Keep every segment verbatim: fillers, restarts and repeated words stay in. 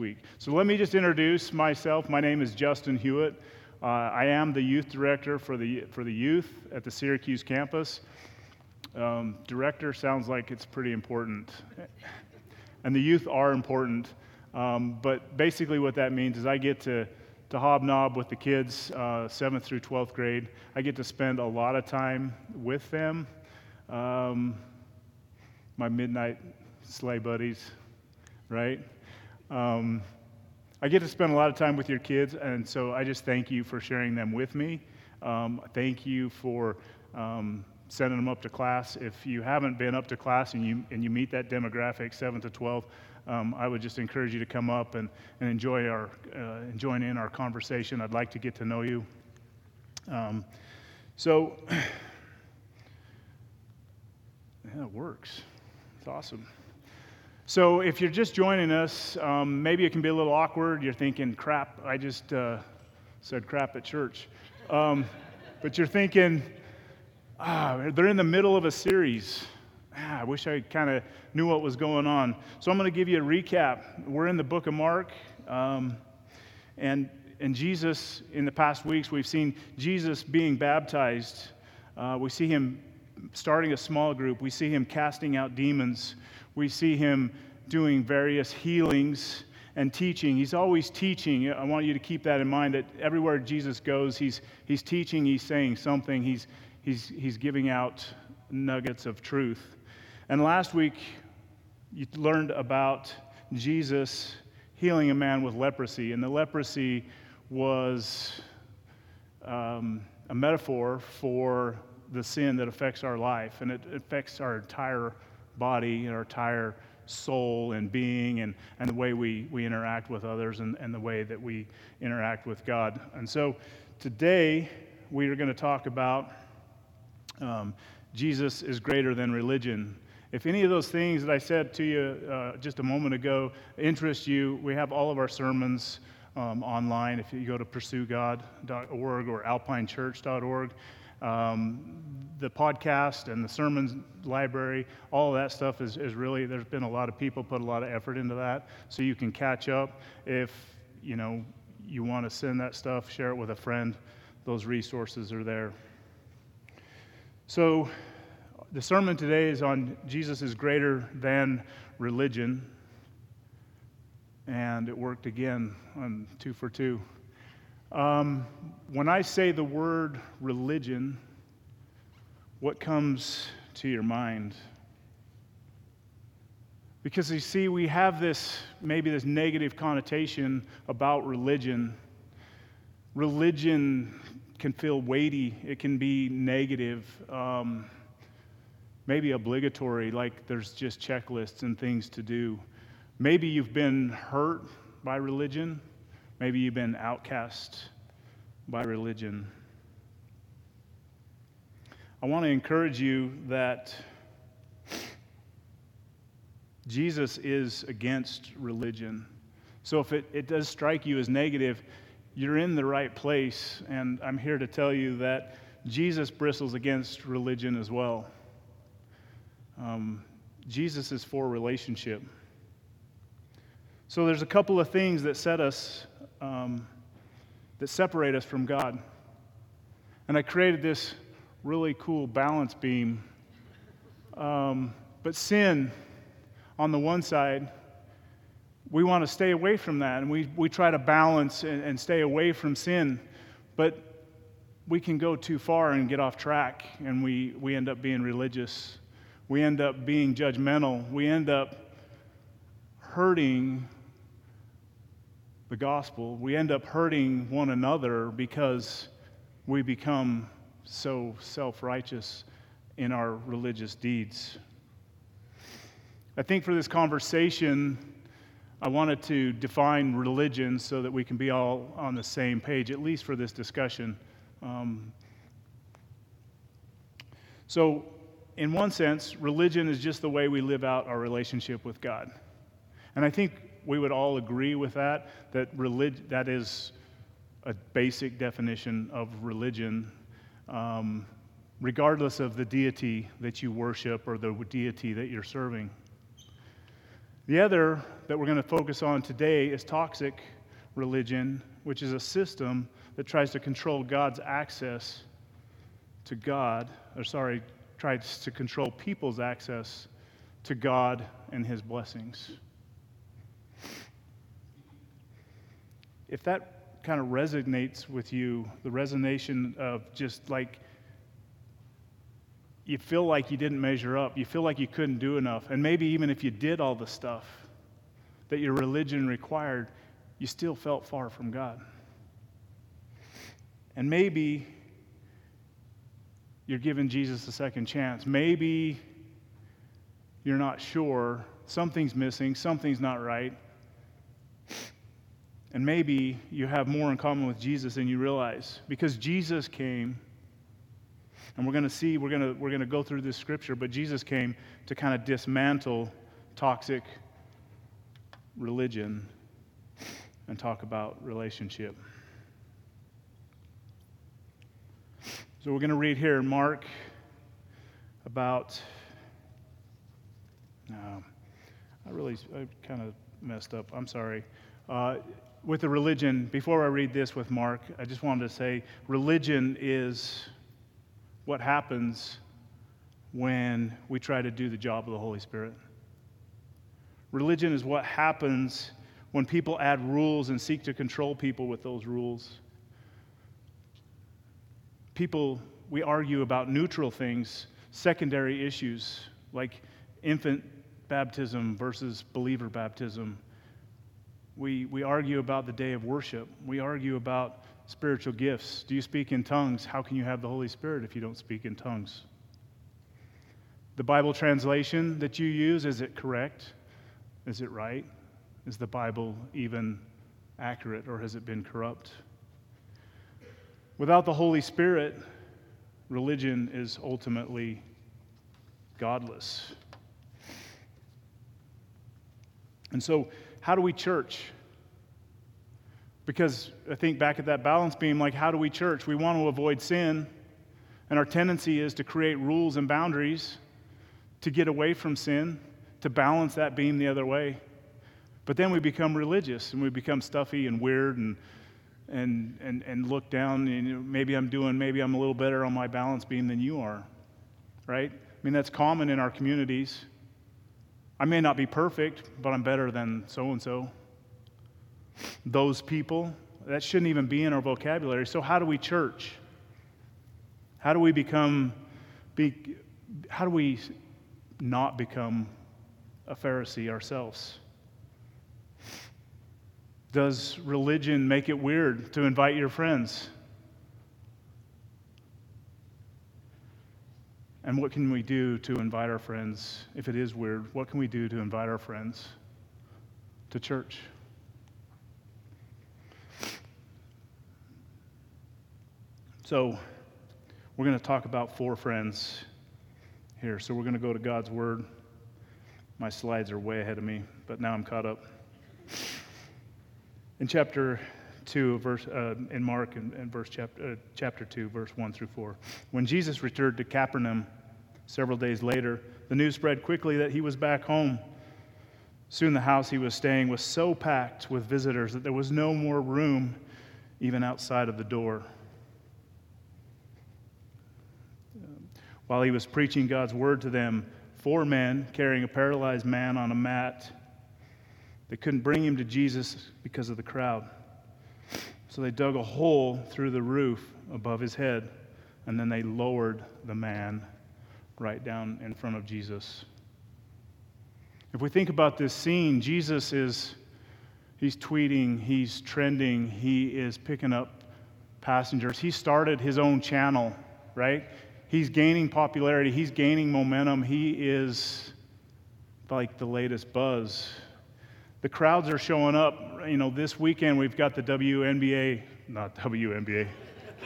week. So let me just introduce myself. My name is Justin Hewitt. Uh, I am the youth director for the for the youth at the Syracuse campus. Um, director sounds like it's pretty important, and the youth are important. Um, but basically, what that means is I get to to hobnob with the kids, uh, seventh through twelfth grade. I get to spend a lot of time with them. Um, my midnight sleigh buddies, right? Um, I get to spend a lot of time with your kids, and so I just thank you for sharing them with me. Um, thank you for um, sending them up to class. If you haven't been up to class and you and you meet that demographic, seventh to twelfth, um, I would just encourage you to come up and, and enjoy our uh, join in our conversation. I'd like to get to know you. Um, so. Yeah, it works. It's awesome. So if you're just joining us, um, maybe it can be a little awkward. You're thinking, crap, I just uh, said crap at church. Um, but you're thinking, ah, they're in the middle of a series. Ah, I wish I kind of knew what was going on. So I'm going to give you a recap. We're in the book of Mark. Um, and, and Jesus, in the past weeks, we've seen Jesus being baptized. Uh, we see him starting a small group, we see him casting out demons, we see him doing various healings and teaching. He's always teaching. I want you to keep that in mind, that everywhere Jesus goes, he's he's teaching, he's saying something, he's he's he's giving out nuggets of truth. And last week, you learned about Jesus healing a man with leprosy, and the leprosy was um, a metaphor for the sin that affects our life, and it affects our entire body and our entire soul and being, and, and the way we, we interact with others, and, and the way that we interact with God. And so today we are going to talk about um, Jesus is greater than religion. If any of those things that I said to you uh, just a moment ago interest you, we have all of our sermons um, online. If you go to pursue god dot org or alpine church dot org, Um, the podcast and the sermons library, all of that stuff is, is really, there's been a lot of people put a lot of effort into that, so you can catch up. If, you know, you want to send that stuff, share it with a friend, those resources are there. So the sermon today is on Jesus is greater than religion, and it worked again. I'm two for two. Um, when I say the word religion, what comes to your mind? Because you see, we have this, maybe this negative connotation about religion. Religion can feel weighty. It can be negative, um, maybe obligatory, like there's just checklists and things to do. Maybe you've been hurt by religion. Maybe you've been outcast by religion. I want to encourage you that Jesus is against religion. So if it, it does strike you as negative, you're in the right place, and I'm here to tell you that Jesus bristles against religion as well. Um, Jesus is for relationship. So there's a couple of things that set us Um, that separate us from God. And I created this really cool balance beam. Um, but sin, on the one side, we want to stay away from that, and we, we try to balance and, and stay away from sin, but we can go too far and get off track, and we, we end up being religious. We end up being judgmental. We end up hurting the gospel. We end up hurting one another because we become so self-righteous in our religious deeds. I think for this conversation, I wanted to define religion so that we can be all on the same page, at least for this discussion. Um, so, in one sense, religion is just the way we live out our relationship with God. And I think we would all agree with that, that relig- that is a basic definition of religion, um, regardless of the deity that you worship or the deity that you're serving. The other that we're going to focus on today is toxic religion, which is a system that tries to control God's access to God, or sorry, tries to control people's access to God and his blessings. If that kind of resonates with you, the resonation of just like you feel like you didn't measure up, you feel like you couldn't do enough, and maybe even if you did all the stuff that your religion required, you still felt far from God. And maybe you're giving Jesus a second chance. Maybe you're not sure. Something's missing. Something's not right. And maybe you have more in common with Jesus than you realize, because Jesus came, and we're going to see, we're going to we're going to go through this scripture, but Jesus came to kind of dismantle toxic religion and talk about relationship. So we're going to read here in Mark about, no, I really, I kind of messed up. I'm sorry. Uh, with the religion, before I read this with Mark, I just wanted to say religion is what happens when we try to do the job of the Holy Spirit. Religion is what happens when people add rules and seek to control people with those rules. People, we argue about neutral things, secondary issues, like infant baptism versus believer baptism. We we argue about the day of worship. We argue about spiritual gifts. Do you speak in tongues? How can you have the Holy Spirit if you don't speak in tongues? The Bible translation that you use, is it correct? Is it right? Is the Bible even accurate, or has it been corrupt? Without the Holy Spirit, religion is ultimately godless. And so, how do we church? Because I think back at that balance beam, like, how do we church? We want to avoid sin, and our tendency is to create rules and boundaries to get away from sin, to balance that beam the other way. But then we become religious, and we become stuffy and weird and and and, and look down, and you know, maybe I'm doing, maybe I'm a little better on my balance beam than you are, right? I mean, that's common in our communities. I may not be perfect, but I'm better than so-and-so. Those people, that shouldn't even be in our vocabulary. So how do we church? How do we become, be, how do we not become a Pharisee ourselves? Does religion make it weird to invite your friends? And what can we do to invite our friends? If it is weird, what can we do to invite our friends to church? So we're going to talk about four friends here. So we're going to go to God's Word. My slides are way ahead of me, but now I'm caught up. In chapter two, verse uh, in Mark, and, and verse chapter uh, chapter two, verse one through four. When Jesus returned to Capernaum several days later, the news spread quickly that he was back home. Soon the house he was staying was so packed with visitors that there was no more room, even outside of the door. While he was preaching God's word to them, four men carrying a paralyzed man on a mat. They couldn't bring him to Jesus because of the crowd. So they dug a hole through the roof above his head, and then they lowered the man right down in front of Jesus. If we think about this scene, Jesus is, he's tweeting, he's trending, he is picking up passengers. He started his own channel, right? He's gaining popularity, he's gaining momentum, he is like the latest buzz. The crowds are showing up. You know, this weekend we've got the W N B A, not W N B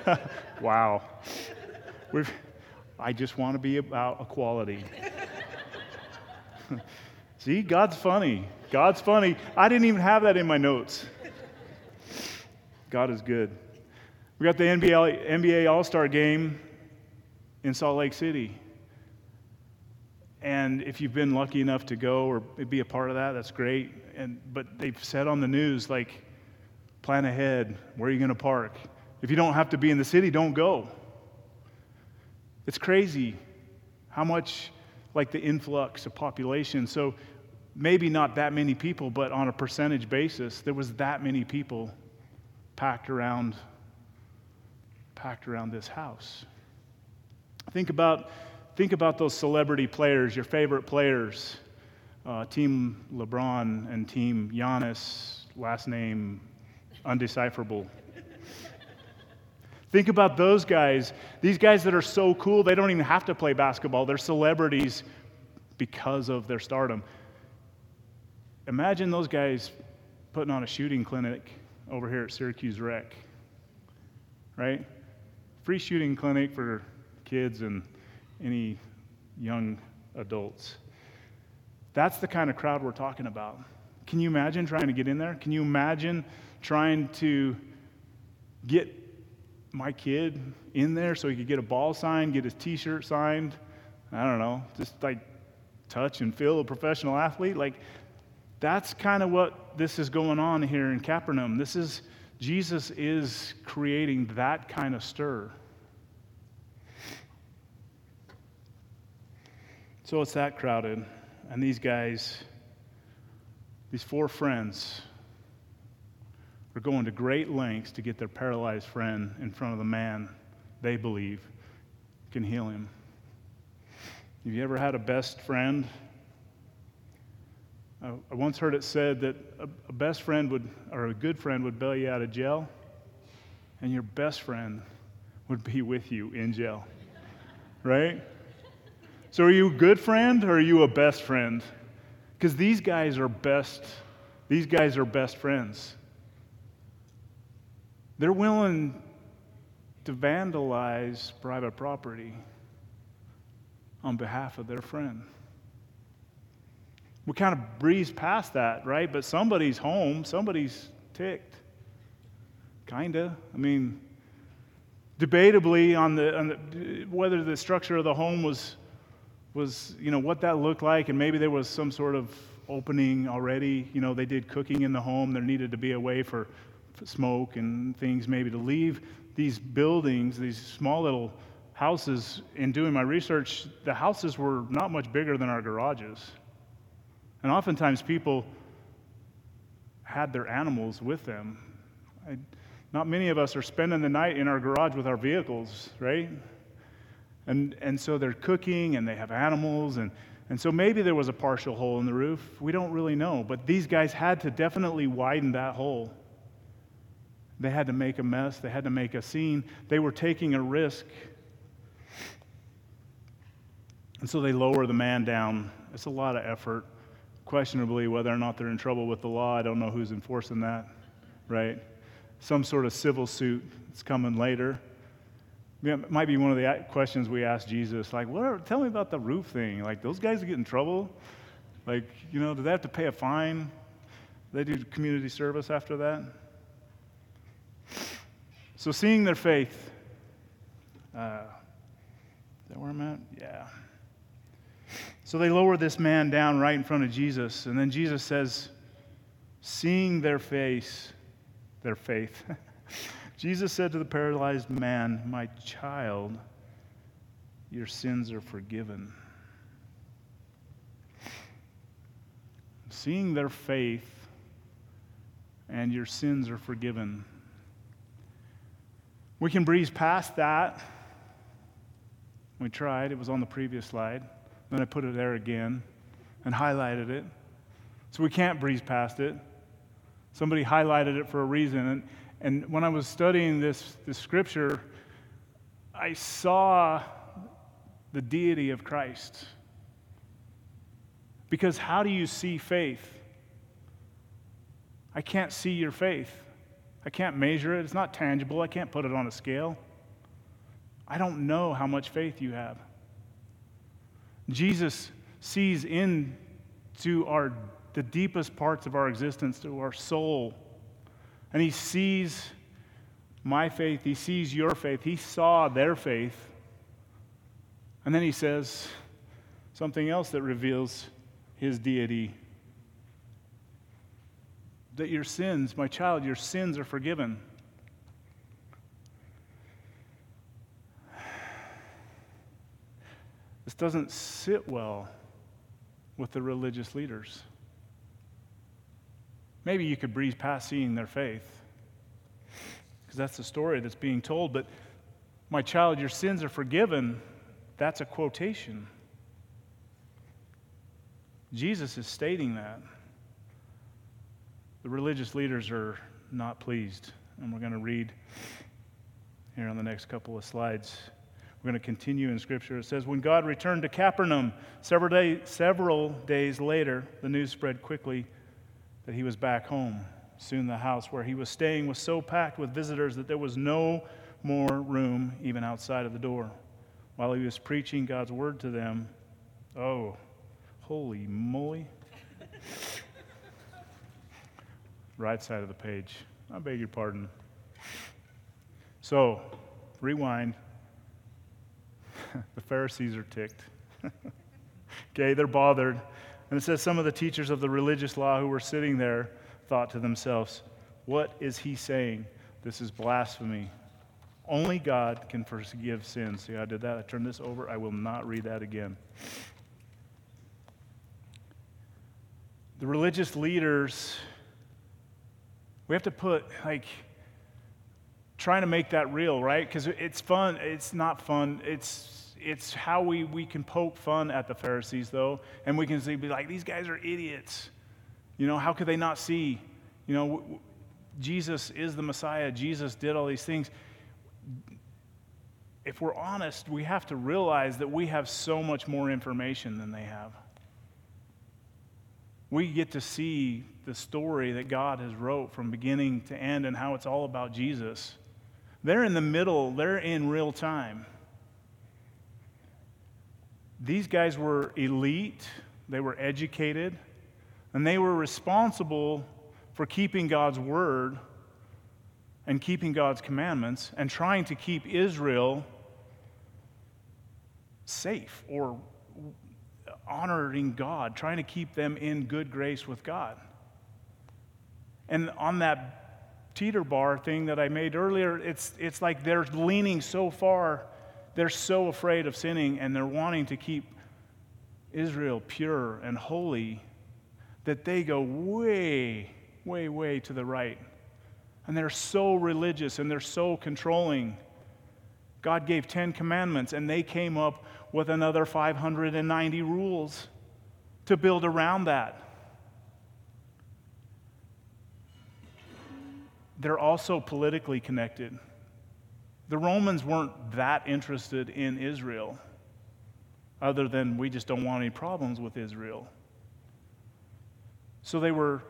A. Wow. We've, I just want to be about equality. See, God's funny. God's funny. I didn't even have that in my notes. God is good. We got the N B A All-Star game in Salt Lake City. And if you've been lucky enough to go or be a part of that, that's great. And but they've said on the news, like, plan ahead. Where are you going to park? If you don't have to be in the city, don't go. It's crazy how much, like, the influx of population. So maybe not that many people, but on a percentage basis, there was that many people packed around, packed around this house. Think about... Think about those celebrity players, your favorite players, uh, Team LeBron and Team Giannis, last name undecipherable. Think about those guys, these guys that are so cool, they don't even have to play basketball. They're celebrities because of their stardom. Imagine those guys putting on a shooting clinic over here at Syracuse Rec, right? Free shooting clinic for kids and any young adults. That's the kind of crowd we're talking about. Can you imagine trying to get in there? Can you imagine trying to get my kid in there so he could get a ball signed, get his t-shirt signed? I don't know, just like touch and feel a professional athlete. Like, that's kind of what this is going on here in Capernaum. This is, Jesus is creating that kind of stir. So it's that crowded, and these guys, these four friends, are going to great lengths to get their paralyzed friend in front of the man they believe can heal him. Have you ever had a best friend? I, I once heard it said that a, a best friend would, or a good friend would bail you out of jail, and your best friend would be with you in jail, right? So are you a good friend or are you a best friend? Because these guys are best, these guys are best friends. They're willing to vandalize private property on behalf of their friend. We kind of breeze past that, right? But somebody's home, somebody's ticked. Kinda. I mean, debatably on the, on the whether the structure of the home was was, you know, what that looked like, and maybe there was some sort of opening already. You know, they did cooking in the home. There needed to be a way for, for smoke and things maybe to leave these buildings, these small little houses. In doing my research, the houses were not much bigger than our garages. And oftentimes people had their animals with them. I, not many of us are spending the night in our garage with our vehicles, right? And and so they're cooking, and they have animals, and, and so maybe there was a partial hole in the roof. We don't really know, but these guys had to definitely widen that hole. They had to make a mess. They had to make a scene. They were taking a risk. And so they lower the man down. It's a lot of effort. Questionably, whether or not they're in trouble with the law, I don't know who's enforcing that, right? Some sort of civil suit that's coming later. It might be one of the questions we asked Jesus, like, what are, tell me about the roof thing. Like, those guys get in trouble? Like, you know, do they have to pay a fine? They do community service after that? So seeing their faith. Uh, is that where I'm at? Yeah. So they lower this man down right in front of Jesus, and then Jesus says, seeing their face, their faith. Jesus said to the paralyzed man, "My child, your sins are forgiven." Seeing their faith and your sins are forgiven. We can breeze past that. We tried. It was on the previous slide. Then I put it there again and highlighted it. So we can't breeze past it. Somebody highlighted it for a reason. And And when I was studying this, this scripture, I saw the deity of Christ. Because how do you see faith? I can't see your faith. I can't measure it. It's not tangible. I can't put it on a scale. I don't know how much faith you have. Jesus sees into our the deepest parts of our existence, to our soul. And he sees my faith. He sees your faith. He saw their faith. And then he says, something else that reveals his deity. That your sins, my child, your sins are forgiven. This doesn't sit well with the religious leaders. Maybe you could breeze past seeing their faith, because that's the story that's being told, but my child, your sins are forgiven. That's a quotation. Jesus is stating that. The religious leaders are not pleased, and we're going to read here on the next couple of slides. We're going to continue in Scripture. It says, when God returned to Capernaum, several, day, several days later, the news spread quickly that he was back home. Soon the house where he was staying was so packed with visitors that there was no more room even outside of the door. While he was preaching God's word to them, oh, holy moly. Right side of the page. I beg your pardon. So, rewind. The Pharisees are ticked. Okay, they're bothered. And it says some of the teachers of the religious law who were sitting there thought to themselves, what is he saying? This is blasphemy. Only God can forgive sins. See, I did that. I turned this over. I will not read that again. The religious leaders, we have to put, like, trying to make that real, right? Because it's fun. It's not fun. It's it's how we, we can poke fun at the Pharisees, though. And we can see, be like, these guys are idiots. You know, how could they not see? You know, w- w- Jesus is the Messiah. Jesus did all these things. If we're honest, we have to realize that we have so much more information than they have. We get to see the story that God has wrote from beginning to end and how it's all about Jesus. They're in the middle. They're in real time. These guys were elite. They were educated. And they were responsible for keeping God's word and keeping God's commandments, and trying to keep Israel safe, or honoring God, trying to keep them in good grace with God. And on that teeter bar thing that I made earlier, it's it's like they're leaning so far, they're so afraid of sinning, and they're wanting to keep Israel pure and holy, that they go way, way, way to the right. And they're so religious, and they're so controlling. God gave ten commandments, and they came up with another five hundred ninety rules to build around that. They're also politically connected. The Romans weren't that interested in Israel, other than we just don't want any problems with Israel. So they were...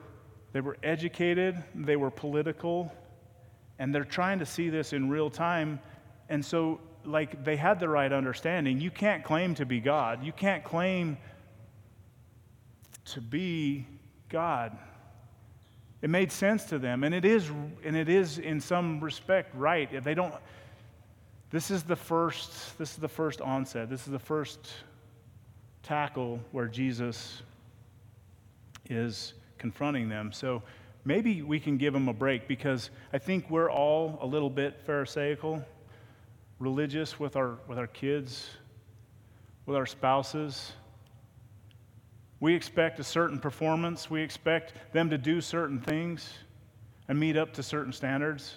They were educated, they were political, and they're trying to see this in real time. And so, like, they had the right understanding. You can't claim to be God. You can't claim to be God. It made sense to them, and it is, and it is in some respect right. If they don't, this is the first, this is the first onset. This is the first tackle where Jesus is confronting them. So maybe we can give them a break, because I think we're all a little bit pharisaical, religious with our with our kids, with our spouses. We expect a certain performance. We expect them to do certain things and meet up to certain standards.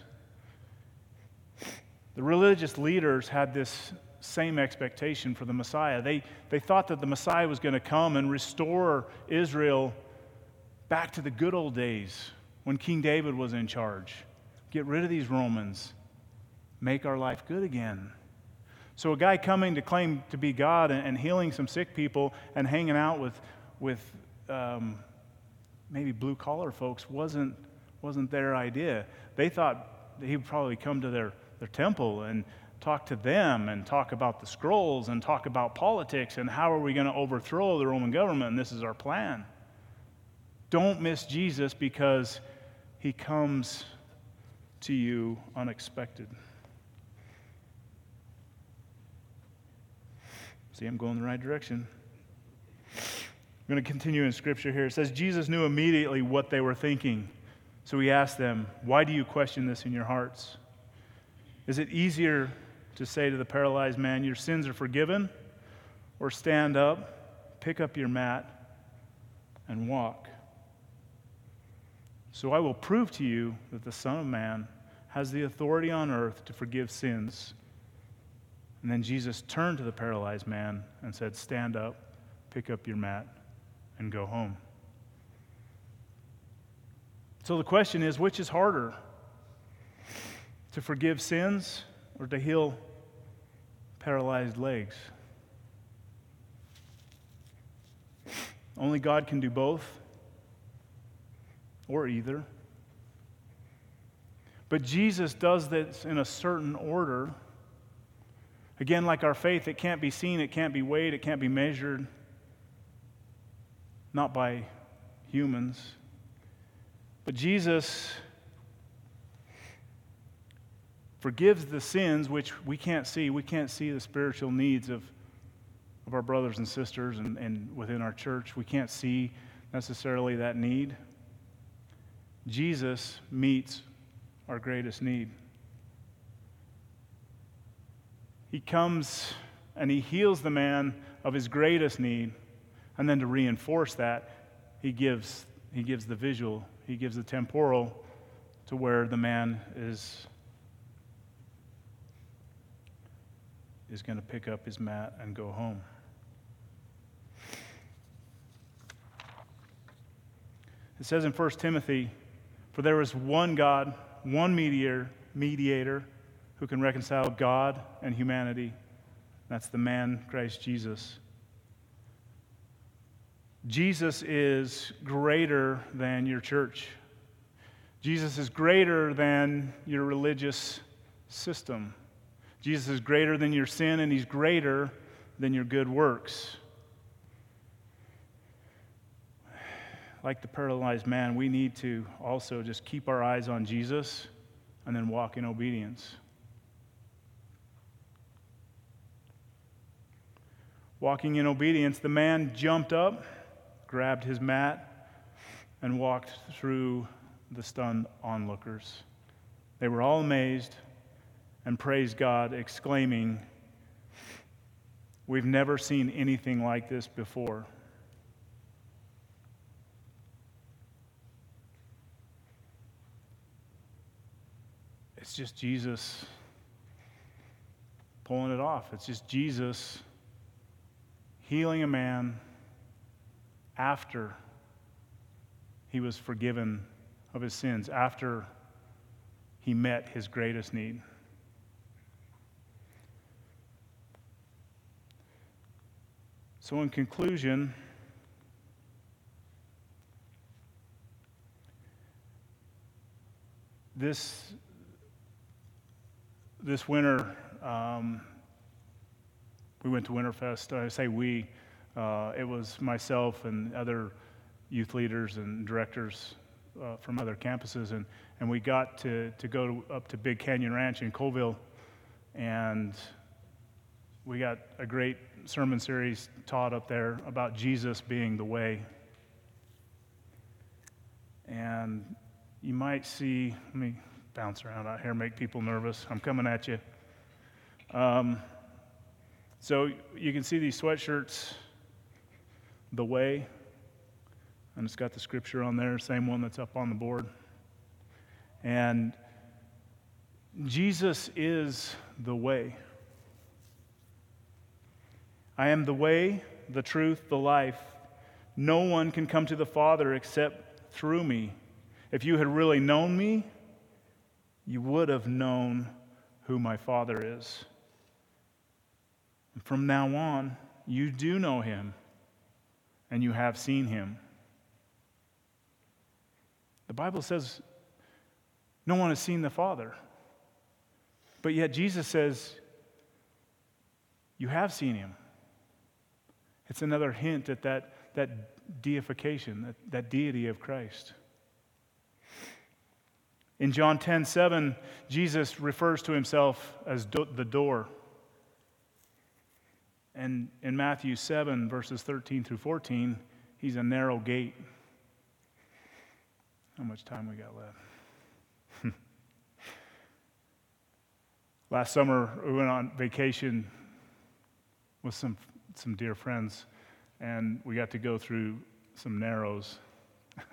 The religious leaders had this same expectation for the Messiah. They they thought that the Messiah was going to come and restore Israel back to the good old days when King David was in charge. Get rid of these Romans. Make our life good again. So a guy coming to claim to be God and healing some sick people and hanging out with with um, maybe blue-collar folks wasn't wasn't their idea. They thought he would probably come to their, their temple and talk to them and talk about the scrolls and talk about politics and how are we going to overthrow the Roman government, and this is our plan. Don't miss Jesus, because he comes to you unexpected. See, I'm going the right direction. I'm going to continue in Scripture here. It says, Jesus knew immediately what they were thinking. So he asked them, why do you question this in your hearts? Is it easier to say to the paralyzed man, your sins are forgiven? Or stand up, pick up your mat, and walk. So I will prove to you that the Son of Man has the authority on earth to forgive sins. And then Jesus turned to the paralyzed man and said, stand up, pick up your mat, and go home. So the question is, which is harder? To forgive sins or to heal paralyzed legs? Only God can do both or either. But Jesus does this in a certain order. Again, like our faith, it can't be seen, it can't be weighed, it can't be measured. Not by humans. But Jesus forgives the sins which we can't see. We can't see the spiritual needs of, of our brothers and sisters and, and within our church. We can't see necessarily that need. Jesus meets our greatest need. He comes and he heals the man of his greatest need. And then to reinforce that, he gives he gives the visual. He gives the temporal to where the man is, is going to pick up his mat and go home. It says in First Timothy, for there is one God, one mediator, mediator who can reconcile God and humanity. That's the man, Christ Jesus. Jesus is greater than your church. Jesus is greater than your religious system. Jesus is greater than your sin, and he's greater than your good works. Like the paralyzed man, we need to also just keep our eyes on Jesus and then walk in obedience. Walking in obedience, the man jumped up, grabbed his mat, and walked through the stunned onlookers. They were all amazed and praised God, exclaiming, we've never seen anything like this before. It's just Jesus pulling it off. It's just Jesus healing a man after he was forgiven of his sins, after he met his greatest need. So in conclusion, this, this winter, um, we went to Winterfest. I say we. Uh, it was myself and other youth leaders and directors uh, from other campuses, and, and we got to, to go to, up to Big Canyon Ranch in Colville, and we got a great sermon series taught up there about Jesus being the way. And you might see, let me bounce around out here, make people nervous. I'm coming at you. Um, so you can see these sweatshirts, The Way, and it's got the scripture on there, same one that's up on the board. And Jesus is the way. I am the way, the truth, the life. No one can come to the Father except through me. If you had really known me, you would have known who my Father is. And from now on, you do know him. And you have seen him. The Bible says no one has seen the Father. But yet Jesus says you have seen him. It's another hint at that, that deification, that, that deity of Christ. In John ten seven, Jesus refers to himself as do- the door. And in Matthew seven, verses thirteen through fourteen, He's a narrow gate. How much time we got left? Last summer, we went on vacation with some some dear friends, and we got to go through some narrows.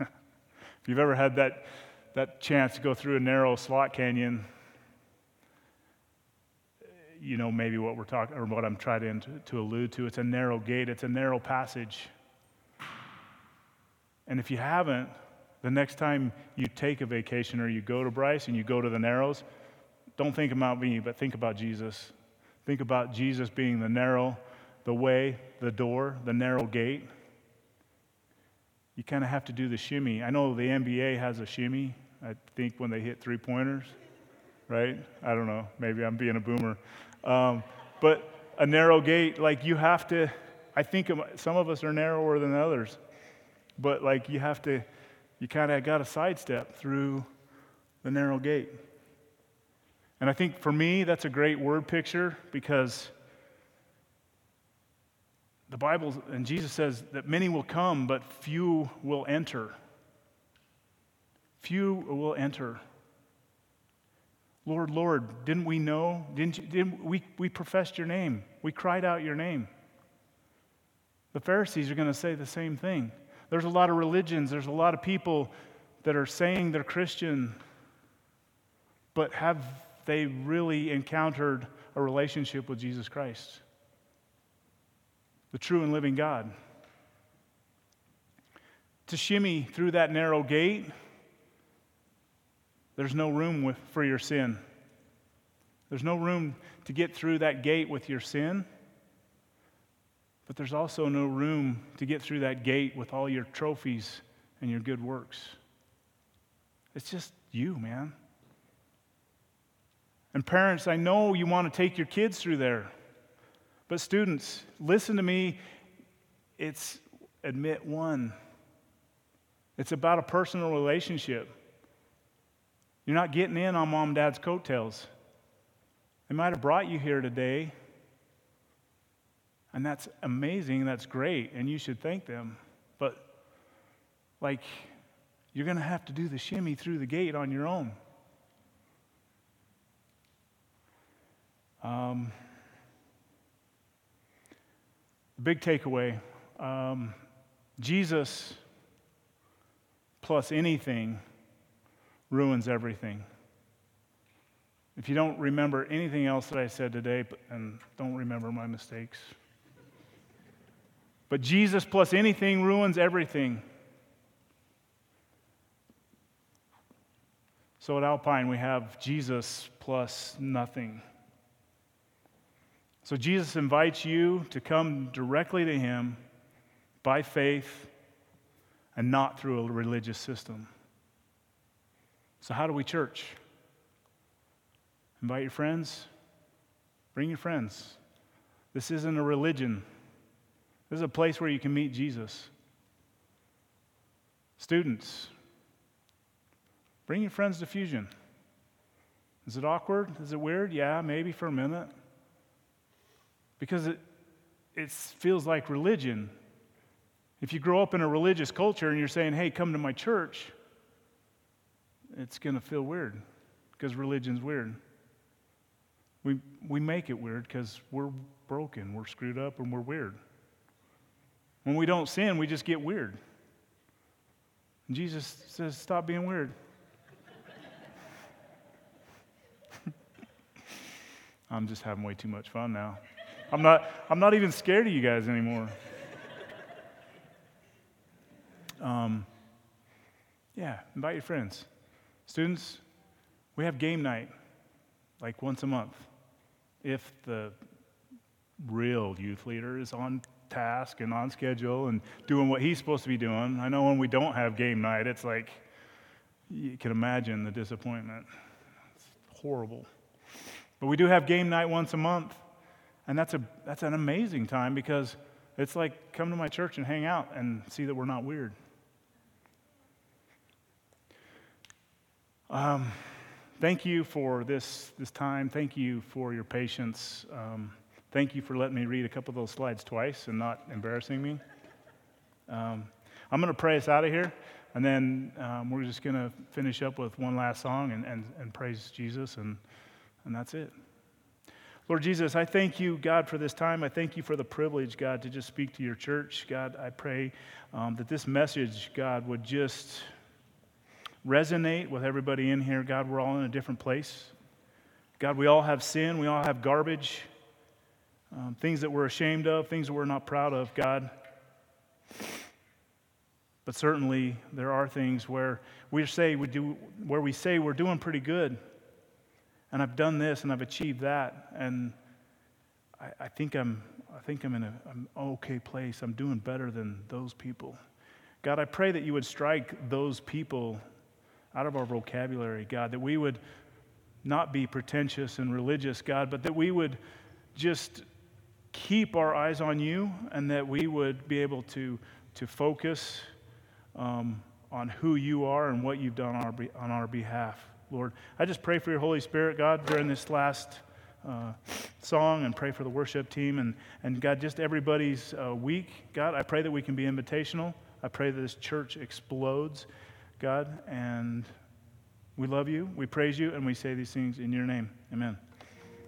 If you've ever had that that chance to go through a narrow slot canyon, you know maybe what we're talking or what I'm trying to, to allude to. It's a narrow gate. It's a narrow passage. And if you haven't, the next time you take a vacation or you go to Bryce and you go to the narrows, don't think about me, but think about Jesus. Think about Jesus being the narrow, the way, the door, the narrow gate. You kind of have to do the shimmy. I know the N B A has a shimmy, I think, when they hit three-pointers, right? I don't know. Maybe I'm being a boomer. Um, but a narrow gate, like you have to, I think some of us are narrower than others, but like you have to, you kind of got to sidestep through the narrow gate. And I think for me, that's a great word picture because the Bible, and Jesus says that many will come, but few will enter. Few will enter. Lord, Lord, didn't we know? Didn't, you, didn't we, we professed your name. We cried out your name. The Pharisees are going to say the same thing. There's a lot of religions. There's a lot of people that are saying they're Christian, but have they really encountered a relationship with Jesus Christ, the true and living God? To shimmy through that narrow gate, there's no room with, for your sin. There's no room to get through that gate with your sin, but there's also no room to get through that gate with all your trophies and your good works. It's just you, man. And parents, I know you want to take your kids through there. But students, listen to me. It's admit one. It's about a personal relationship. You're not getting in on mom and dad's coattails. They might have brought you here today. And that's amazing. That's great. And you should thank them. But, like, you're going to have to do the shimmy through the gate on your own. Um, big takeaway, um, Jesus plus anything ruins everything. If you don't remember anything else that I said today, and don't remember my mistakes, but Jesus plus anything ruins everything. So at Alpine, we have Jesus plus nothing. So Jesus invites you to come directly to him by faith and not through a religious system. So how do we church? Invite your friends. Bring your friends. This isn't a religion. This is a place where you can meet Jesus. Students, bring your friends to Fusion. Is it awkward? Is it weird? Yeah, maybe for a minute. Because it, it feels like religion. If you grow up in a religious culture and you're saying, hey, come to my church, it's going to feel weird because religion's weird. We we make it weird because we're broken, we're screwed up, and we're weird. When we don't sin, we just get weird. And Jesus says, stop being weird. I'm just having way too much fun now. I'm not I'm not even scared of you guys anymore. Um, yeah, invite your friends. Students, we have game night like once a month. If the real youth leader is on task and on schedule and doing what he's supposed to be doing. I know when we don't have game night, it's like you can imagine the disappointment. It's horrible. But we do have game night once a month. And that's a that's an amazing time because it's like, come to my church and hang out and see that we're not weird. Um, thank you for this this time. Thank you for your patience. Um, thank you for letting me read a couple of those slides twice and not embarrassing me. Um, I'm going to pray us out of here, and then um, we're just going to finish up with one last song and, and, and praise Jesus, and and that's it. Lord Jesus, I thank you, God, for this time. I thank you for the privilege, God, to just speak to your church. God, I pray um, that this message, God, would just resonate with everybody in here. God, we're all in a different place. God, we all have sin. We all have garbage, um, things that we're ashamed of, things that we're not proud of, God. But certainly there are things where we say we do, where we say we're doing pretty good. And I've done this, and I've achieved that, and I, I think I'm, I think I'm in a, an okay place. I'm doing better than those people. God, I pray that you would strike those people out of our vocabulary, God. That we would not be pretentious and religious, God, but that we would just keep our eyes on you, and that we would be able to to focus um, on who you are and what you've done on our, on our behalf. Lord, I just pray for your Holy Spirit, God, during this last uh, song, and pray for the worship team and, and God, just everybody's uh, week. God, I pray that we can be invitational. I pray that this church explodes, God, and we love you, we praise you, and we say these things in your name. Amen.